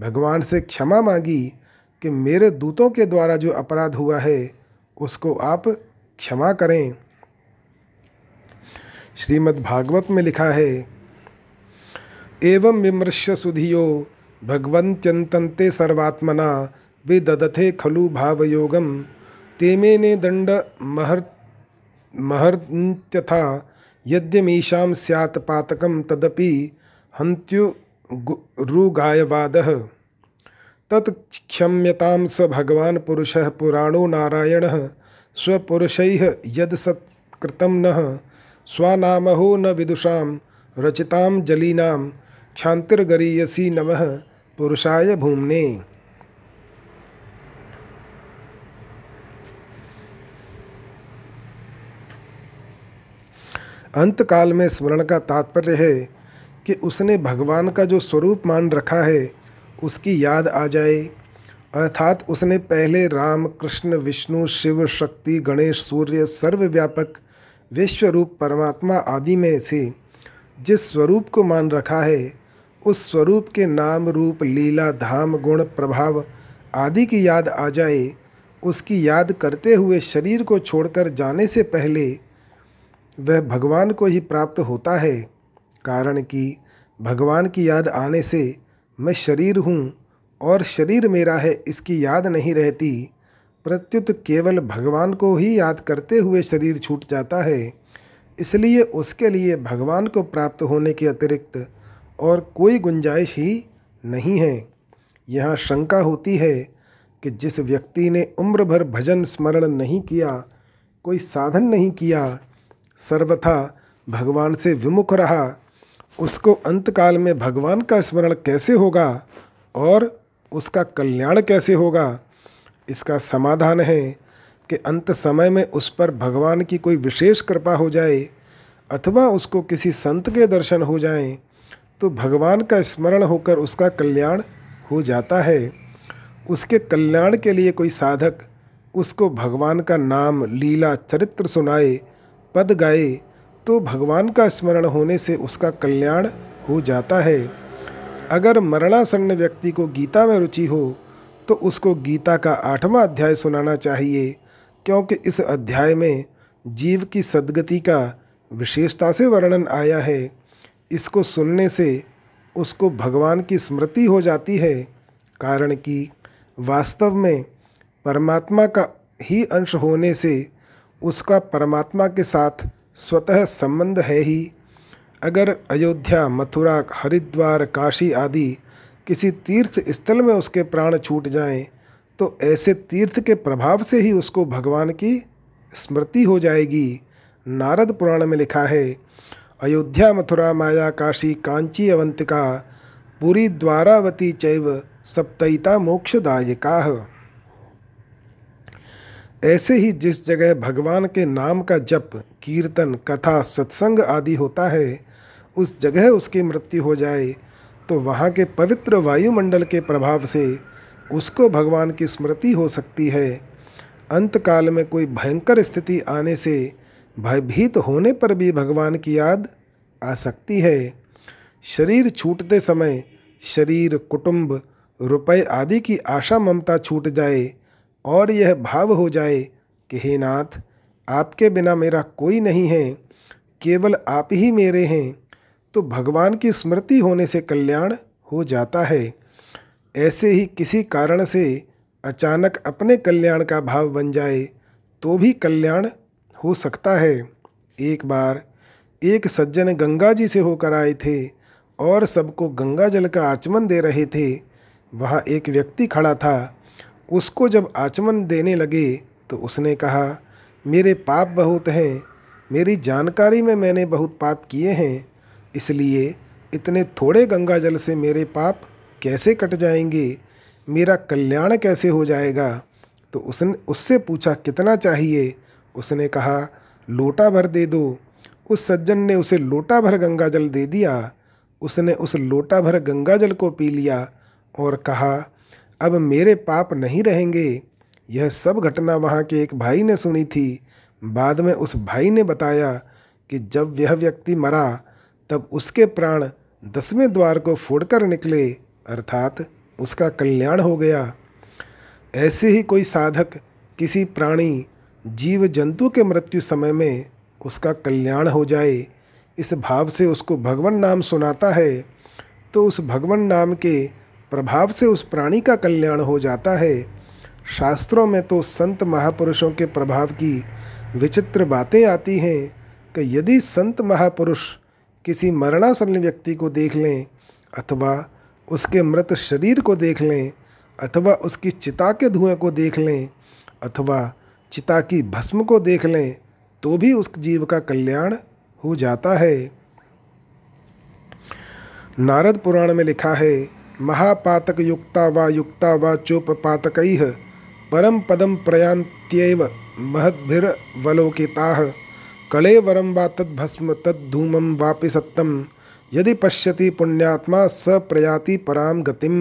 भगवान से क्षमा मांगी कि मेरे दूतों के द्वारा जो अपराध हुआ है उसको आप क्षमा करें। श्रीमद्भागवत में लिखा है, एवं विमृश्य सुधियो भगवन्त्यंतन्ते सर्वात्मना विदधते खलु भावयोगम तेमेने दंड महर महर्त्यथा यद्यमीशां स्यात् पातकं तदपि हन्त्युरुगायवादः। तत्क्षम्यतां स भगवान् पुरुषः पुराणो नारायणः स्वपुरुषैः यदसत्कृतं नः स्वानामहो न विदुषां रचितां जलीनां क्षान्तिर्गरीयसी नमः पुरुषाय भूम्ने। अंतकाल में स्मरण का तात्पर्य है कि उसने भगवान का जो स्वरूप मान रखा है उसकी याद आ जाए, अर्थात उसने पहले राम, कृष्ण, विष्णु, शिव, शक्ति, गणेश, सूर्य, सर्वव्यापक विश्वरूप परमात्मा आदि में से जिस स्वरूप को मान रखा है उस स्वरूप के नाम, रूप, लीला, धाम, गुण, प्रभाव आदि की याद आ जाए। उसकी याद करते हुए शरीर को छोड़कर जाने से पहले वह भगवान को ही प्राप्त होता है, कारण कि भगवान की याद आने से मैं शरीर हूँ और शरीर मेरा है इसकी याद नहीं रहती। प्रत्युत केवल भगवान को ही याद करते हुए शरीर छूट जाता है, इसलिए उसके लिए भगवान को प्राप्त होने के अतिरिक्त और कोई गुंजाइश ही नहीं है। यहाँ शंका होती है कि जिस व्यक्ति ने उम्र भर भजन स्मरण नहीं किया, कोई साधन नहीं किया, सर्वथा भगवान से विमुख रहा, उसको अंतकाल में भगवान का स्मरण कैसे होगा और उसका कल्याण कैसे होगा। इसका समाधान है कि अंत समय में उस पर भगवान की कोई विशेष कृपा हो जाए अथवा उसको किसी संत के दर्शन हो जाएं, तो भगवान का स्मरण होकर उसका कल्याण हो जाता है। उसके कल्याण के लिए कोई साधक उसको भगवान का नाम, लीला, चरित्र सुनाए, पद गाए, तो भगवान का स्मरण होने से उसका कल्याण हो जाता है। अगर मरणासन्न व्यक्ति को गीता में रुचि हो तो उसको गीता का आठवां अध्याय सुनाना चाहिए, क्योंकि इस अध्याय में जीव की सद्गति का विशेषता से वर्णन आया है। इसको सुनने से उसको भगवान की स्मृति हो जाती है, कारण कि वास्तव में परमात्मा का ही अंश होने से उसका परमात्मा के साथ स्वतः संबंध है ही। अगर अयोध्या, मथुरा, हरिद्वार, काशी आदि किसी तीर्थ स्थल में उसके प्राण छूट जाएं, तो ऐसे तीर्थ के प्रभाव से ही उसको भगवान की स्मृति हो जाएगी। नारद पुराण में लिखा है, अयोध्या मथुरा माया काशी कांची अवंतिका पुरी द्वारावती चैव सप्तैता मोक्षदायिका। ऐसे ही जिस जगह भगवान के नाम का जप, कीर्तन, कथा, सत्संग आदि होता है, उस जगह उसकी मृत्यु हो जाए तो वहाँ के पवित्र वायुमंडल के प्रभाव से उसको भगवान की स्मृति हो सकती है। अंतकाल में कोई भयंकर स्थिति आने से भयभीत होने पर भी भगवान की याद आ सकती है। शरीर छूटते समय शरीर, कुटुंब, रुपए आदि की आशा ममता छूट जाए और यह भाव हो जाए कि हे नाथ, आपके बिना मेरा कोई नहीं है, केवल आप ही मेरे हैं, तो भगवान की स्मृति होने से कल्याण हो जाता है। ऐसे ही किसी कारण से अचानक अपने कल्याण का भाव बन जाए तो भी कल्याण हो सकता है। एक बार एक सज्जन गंगा जी से होकर आए थे और सबको गंगा जल का आचमन दे रहे थे। वहाँ एक व्यक्ति खड़ा था। उसको जब आचमन देने लगे तो उसने कहा, मेरे पाप बहुत हैं, मेरी जानकारी में मैंने बहुत पाप किए हैं, इसलिए इतने थोड़े गंगा जल से मेरे पाप कैसे कट जाएंगे, मेरा कल्याण कैसे हो जाएगा। तो उसने उससे पूछा, कितना चाहिए? उसने कहा, लोटा भर दे दो। उस सज्जन ने उसे लोटा भर गंगा जल दे दिया। उसने उस लोटा भर गंगा जल को पी लिया और कहा, अब मेरे पाप नहीं रहेंगे। यह सब घटना वहाँ के एक भाई ने सुनी थी। बाद में उस भाई ने बताया कि जब यह व्यक्ति मरा तब उसके प्राण दसवें द्वार को फोड़कर निकले, अर्थात उसका कल्याण हो गया। ऐसे ही कोई साधक किसी प्राणी, जीव, जंतु के मृत्यु समय में उसका कल्याण हो जाए, इस भाव से उसको भगवान नाम सुनाता है, तो उस भगवान नाम के प्रभाव से उस प्राणी का कल्याण हो जाता है। शास्त्रों में तो संत महापुरुषों के प्रभाव की विचित्र बातें आती हैं कि यदि संत महापुरुष किसी मरणासन्न व्यक्ति को देख लें अथवा उसके मृत शरीर को देख लें अथवा उसकी चिता के धुएं को देख लें अथवा चिता की भस्म को देख लें, तो भी उस जीव का कल्याण हो जाता है। नारद पुराण में लिखा है, महापातक युक्ता वा युक्ता वा चोपपातकैः परम पदम प्रयान्त्येव महद्भिर्वलोकिताः कलेवरं वा तद्भस्म तद्धूमं वापि सत्तम यदि पश्यति पुण्यात्मा स प्रयाति पराम गतिम।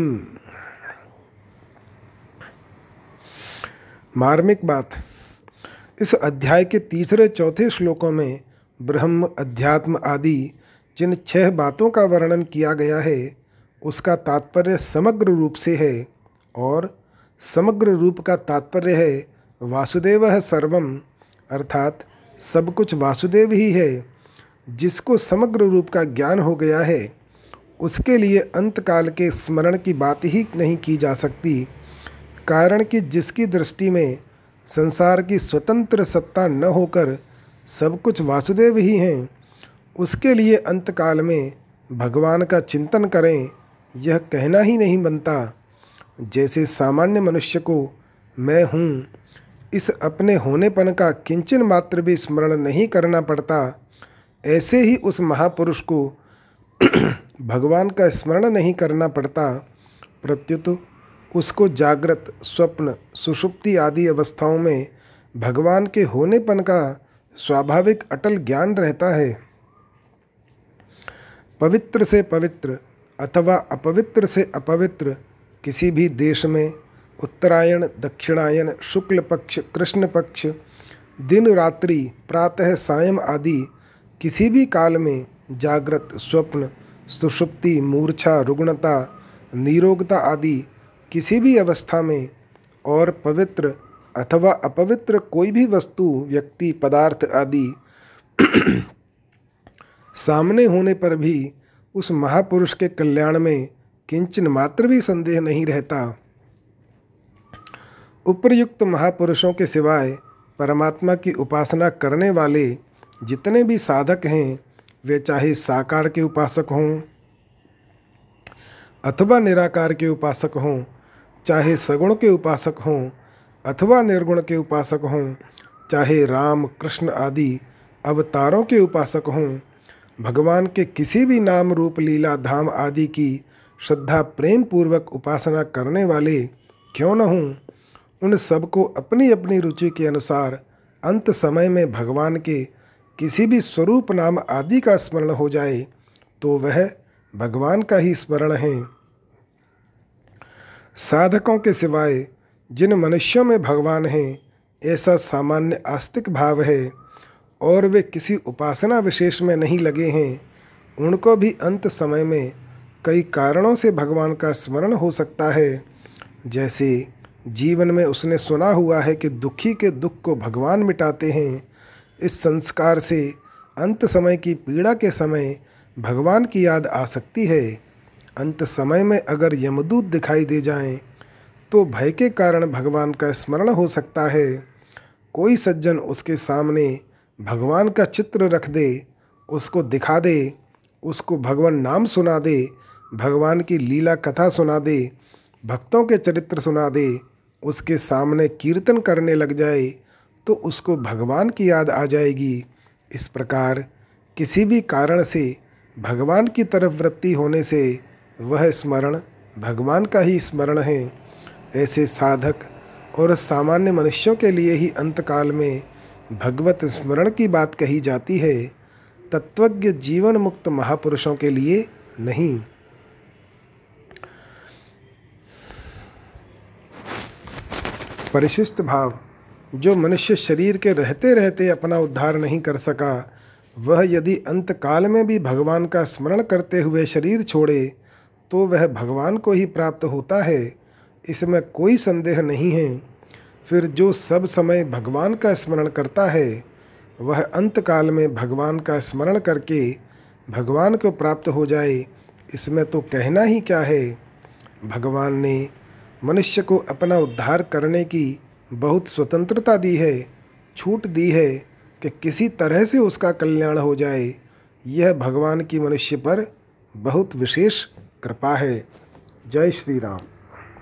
मार्मिक बात। इस अध्याय के तीसरे चौथे श्लोकों में ब्रह्म, अध्यात्म आदि जिन छह बातों का वर्णन किया गया है, उसका तात्पर्य समग्र रूप से है, और समग्र रूप का तात्पर्य है वासुदेवः सर्वम, अर्थात सब कुछ वासुदेव ही है। जिसको समग्र रूप का ज्ञान हो गया है, उसके लिए अंतकाल के स्मरण की बात ही नहीं की जा सकती, कारण कि जिसकी दृष्टि में संसार की स्वतंत्र सत्ता न होकर सब कुछ वासुदेव ही हैं, उसके लिए अंतकाल में भगवान का चिंतन करें, यह कहना ही नहीं बनता। जैसे सामान्य मनुष्य को मैं हूँ इस अपने होनेपन का किंचन मात्र भी स्मरण नहीं करना पड़ता, ऐसे ही उस महापुरुष को भगवान का स्मरण नहीं करना पड़ता, प्रत्युत उसको जागृत, स्वप्न, सुषुप्ति आदि अवस्थाओं में भगवान के होनेपन का स्वाभाविक अटल ज्ञान रहता है। पवित्र से पवित्र अथवा अपवित्र से अपवित्र किसी भी देश में उत्तरायण, दक्षिणायन, शुक्ल पक्ष, कृष्ण पक्ष, दिन रात्रि, प्रातः सायं आदि किसी भी काल में जागृत, स्वप्न, सुषुप्ति, मूर्छा, रुग्णता, निरोगता आदि किसी भी अवस्था में और पवित्र अथवा अपवित्र कोई भी वस्तु, व्यक्ति, पदार्थ आदि सामने होने पर भी उस महापुरुष के कल्याण में किंचन मात्र भी संदेह नहीं रहता। उपर्युक्त महापुरुषों के सिवाय परमात्मा की उपासना करने वाले जितने भी साधक हैं, वे चाहे साकार के उपासक हों अथवा निराकार के उपासक हों, चाहे सगुण के उपासक हों अथवा निर्गुण के उपासक हों, चाहे राम, कृष्ण आदि अवतारों के उपासक हों, भगवान के किसी भी नाम, रूप, लीला, धाम आदि की श्रद्धा प्रेम पूर्वक उपासना करने वाले क्यों न हों, उन सबको अपनी अपनी रुचि के अनुसार अंत समय में भगवान के किसी भी स्वरूप, नाम आदि का स्मरण हो जाए तो वह भगवान का ही स्मरण है। साधकों के सिवाय जिन मनुष्यों में भगवान हैं, ऐसा सामान्य आस्तिक भाव है और वे किसी उपासना विशेष में नहीं लगे हैं, उनको भी अंत समय में कई कारणों से भगवान का स्मरण हो सकता है। जैसे जीवन में उसने सुना हुआ है कि दुखी के दुख को भगवान मिटाते हैं, इस संस्कार से अंत समय की पीड़ा के समय भगवान की याद आ सकती है। अंत समय में अगर यमदूत दिखाई दे जाएं, तो भय के कारण भगवान का स्मरण हो सकता है। कोई सज्जन उसके सामने भगवान का चित्र रख दे, उसको दिखा दे, उसको भगवान नाम सुना दे, भगवान की लीला कथा सुना दे, भक्तों के चरित्र सुना दे, उसके सामने कीर्तन करने लग जाए तो उसको भगवान की याद आ जाएगी। इस प्रकार किसी भी कारण से भगवान की तरफ वृत्ति होने से वह स्मरण भगवान का ही स्मरण है। ऐसे साधक और सामान्य मनुष्यों के लिए ही अंतकाल में भगवत स्मरण की बात कही जाती है, तत्वज्ञ जीवन मुक्त महापुरुषों के लिए नहीं। परिशिष्ट भाव, जो मनुष्य शरीर के रहते रहते अपना उद्धार नहीं कर सका, वह यदि अंतकाल में भी भगवान का स्मरण करते हुए शरीर छोड़े तो वह भगवान को ही प्राप्त होता है, इसमें कोई संदेह नहीं है। फिर जो सब समय भगवान का स्मरण करता है, वह अंतकाल में भगवान का स्मरण करके भगवान को प्राप्त हो जाए, इसमें तो कहना ही क्या है। भगवान ने मनुष्य को अपना उद्धार करने की बहुत स्वतंत्रता दी है, छूट दी है कि किसी तरह से उसका कल्याण हो जाए। यह भगवान की मनुष्य पर बहुत विशेष कृपा है। जय श्री राम।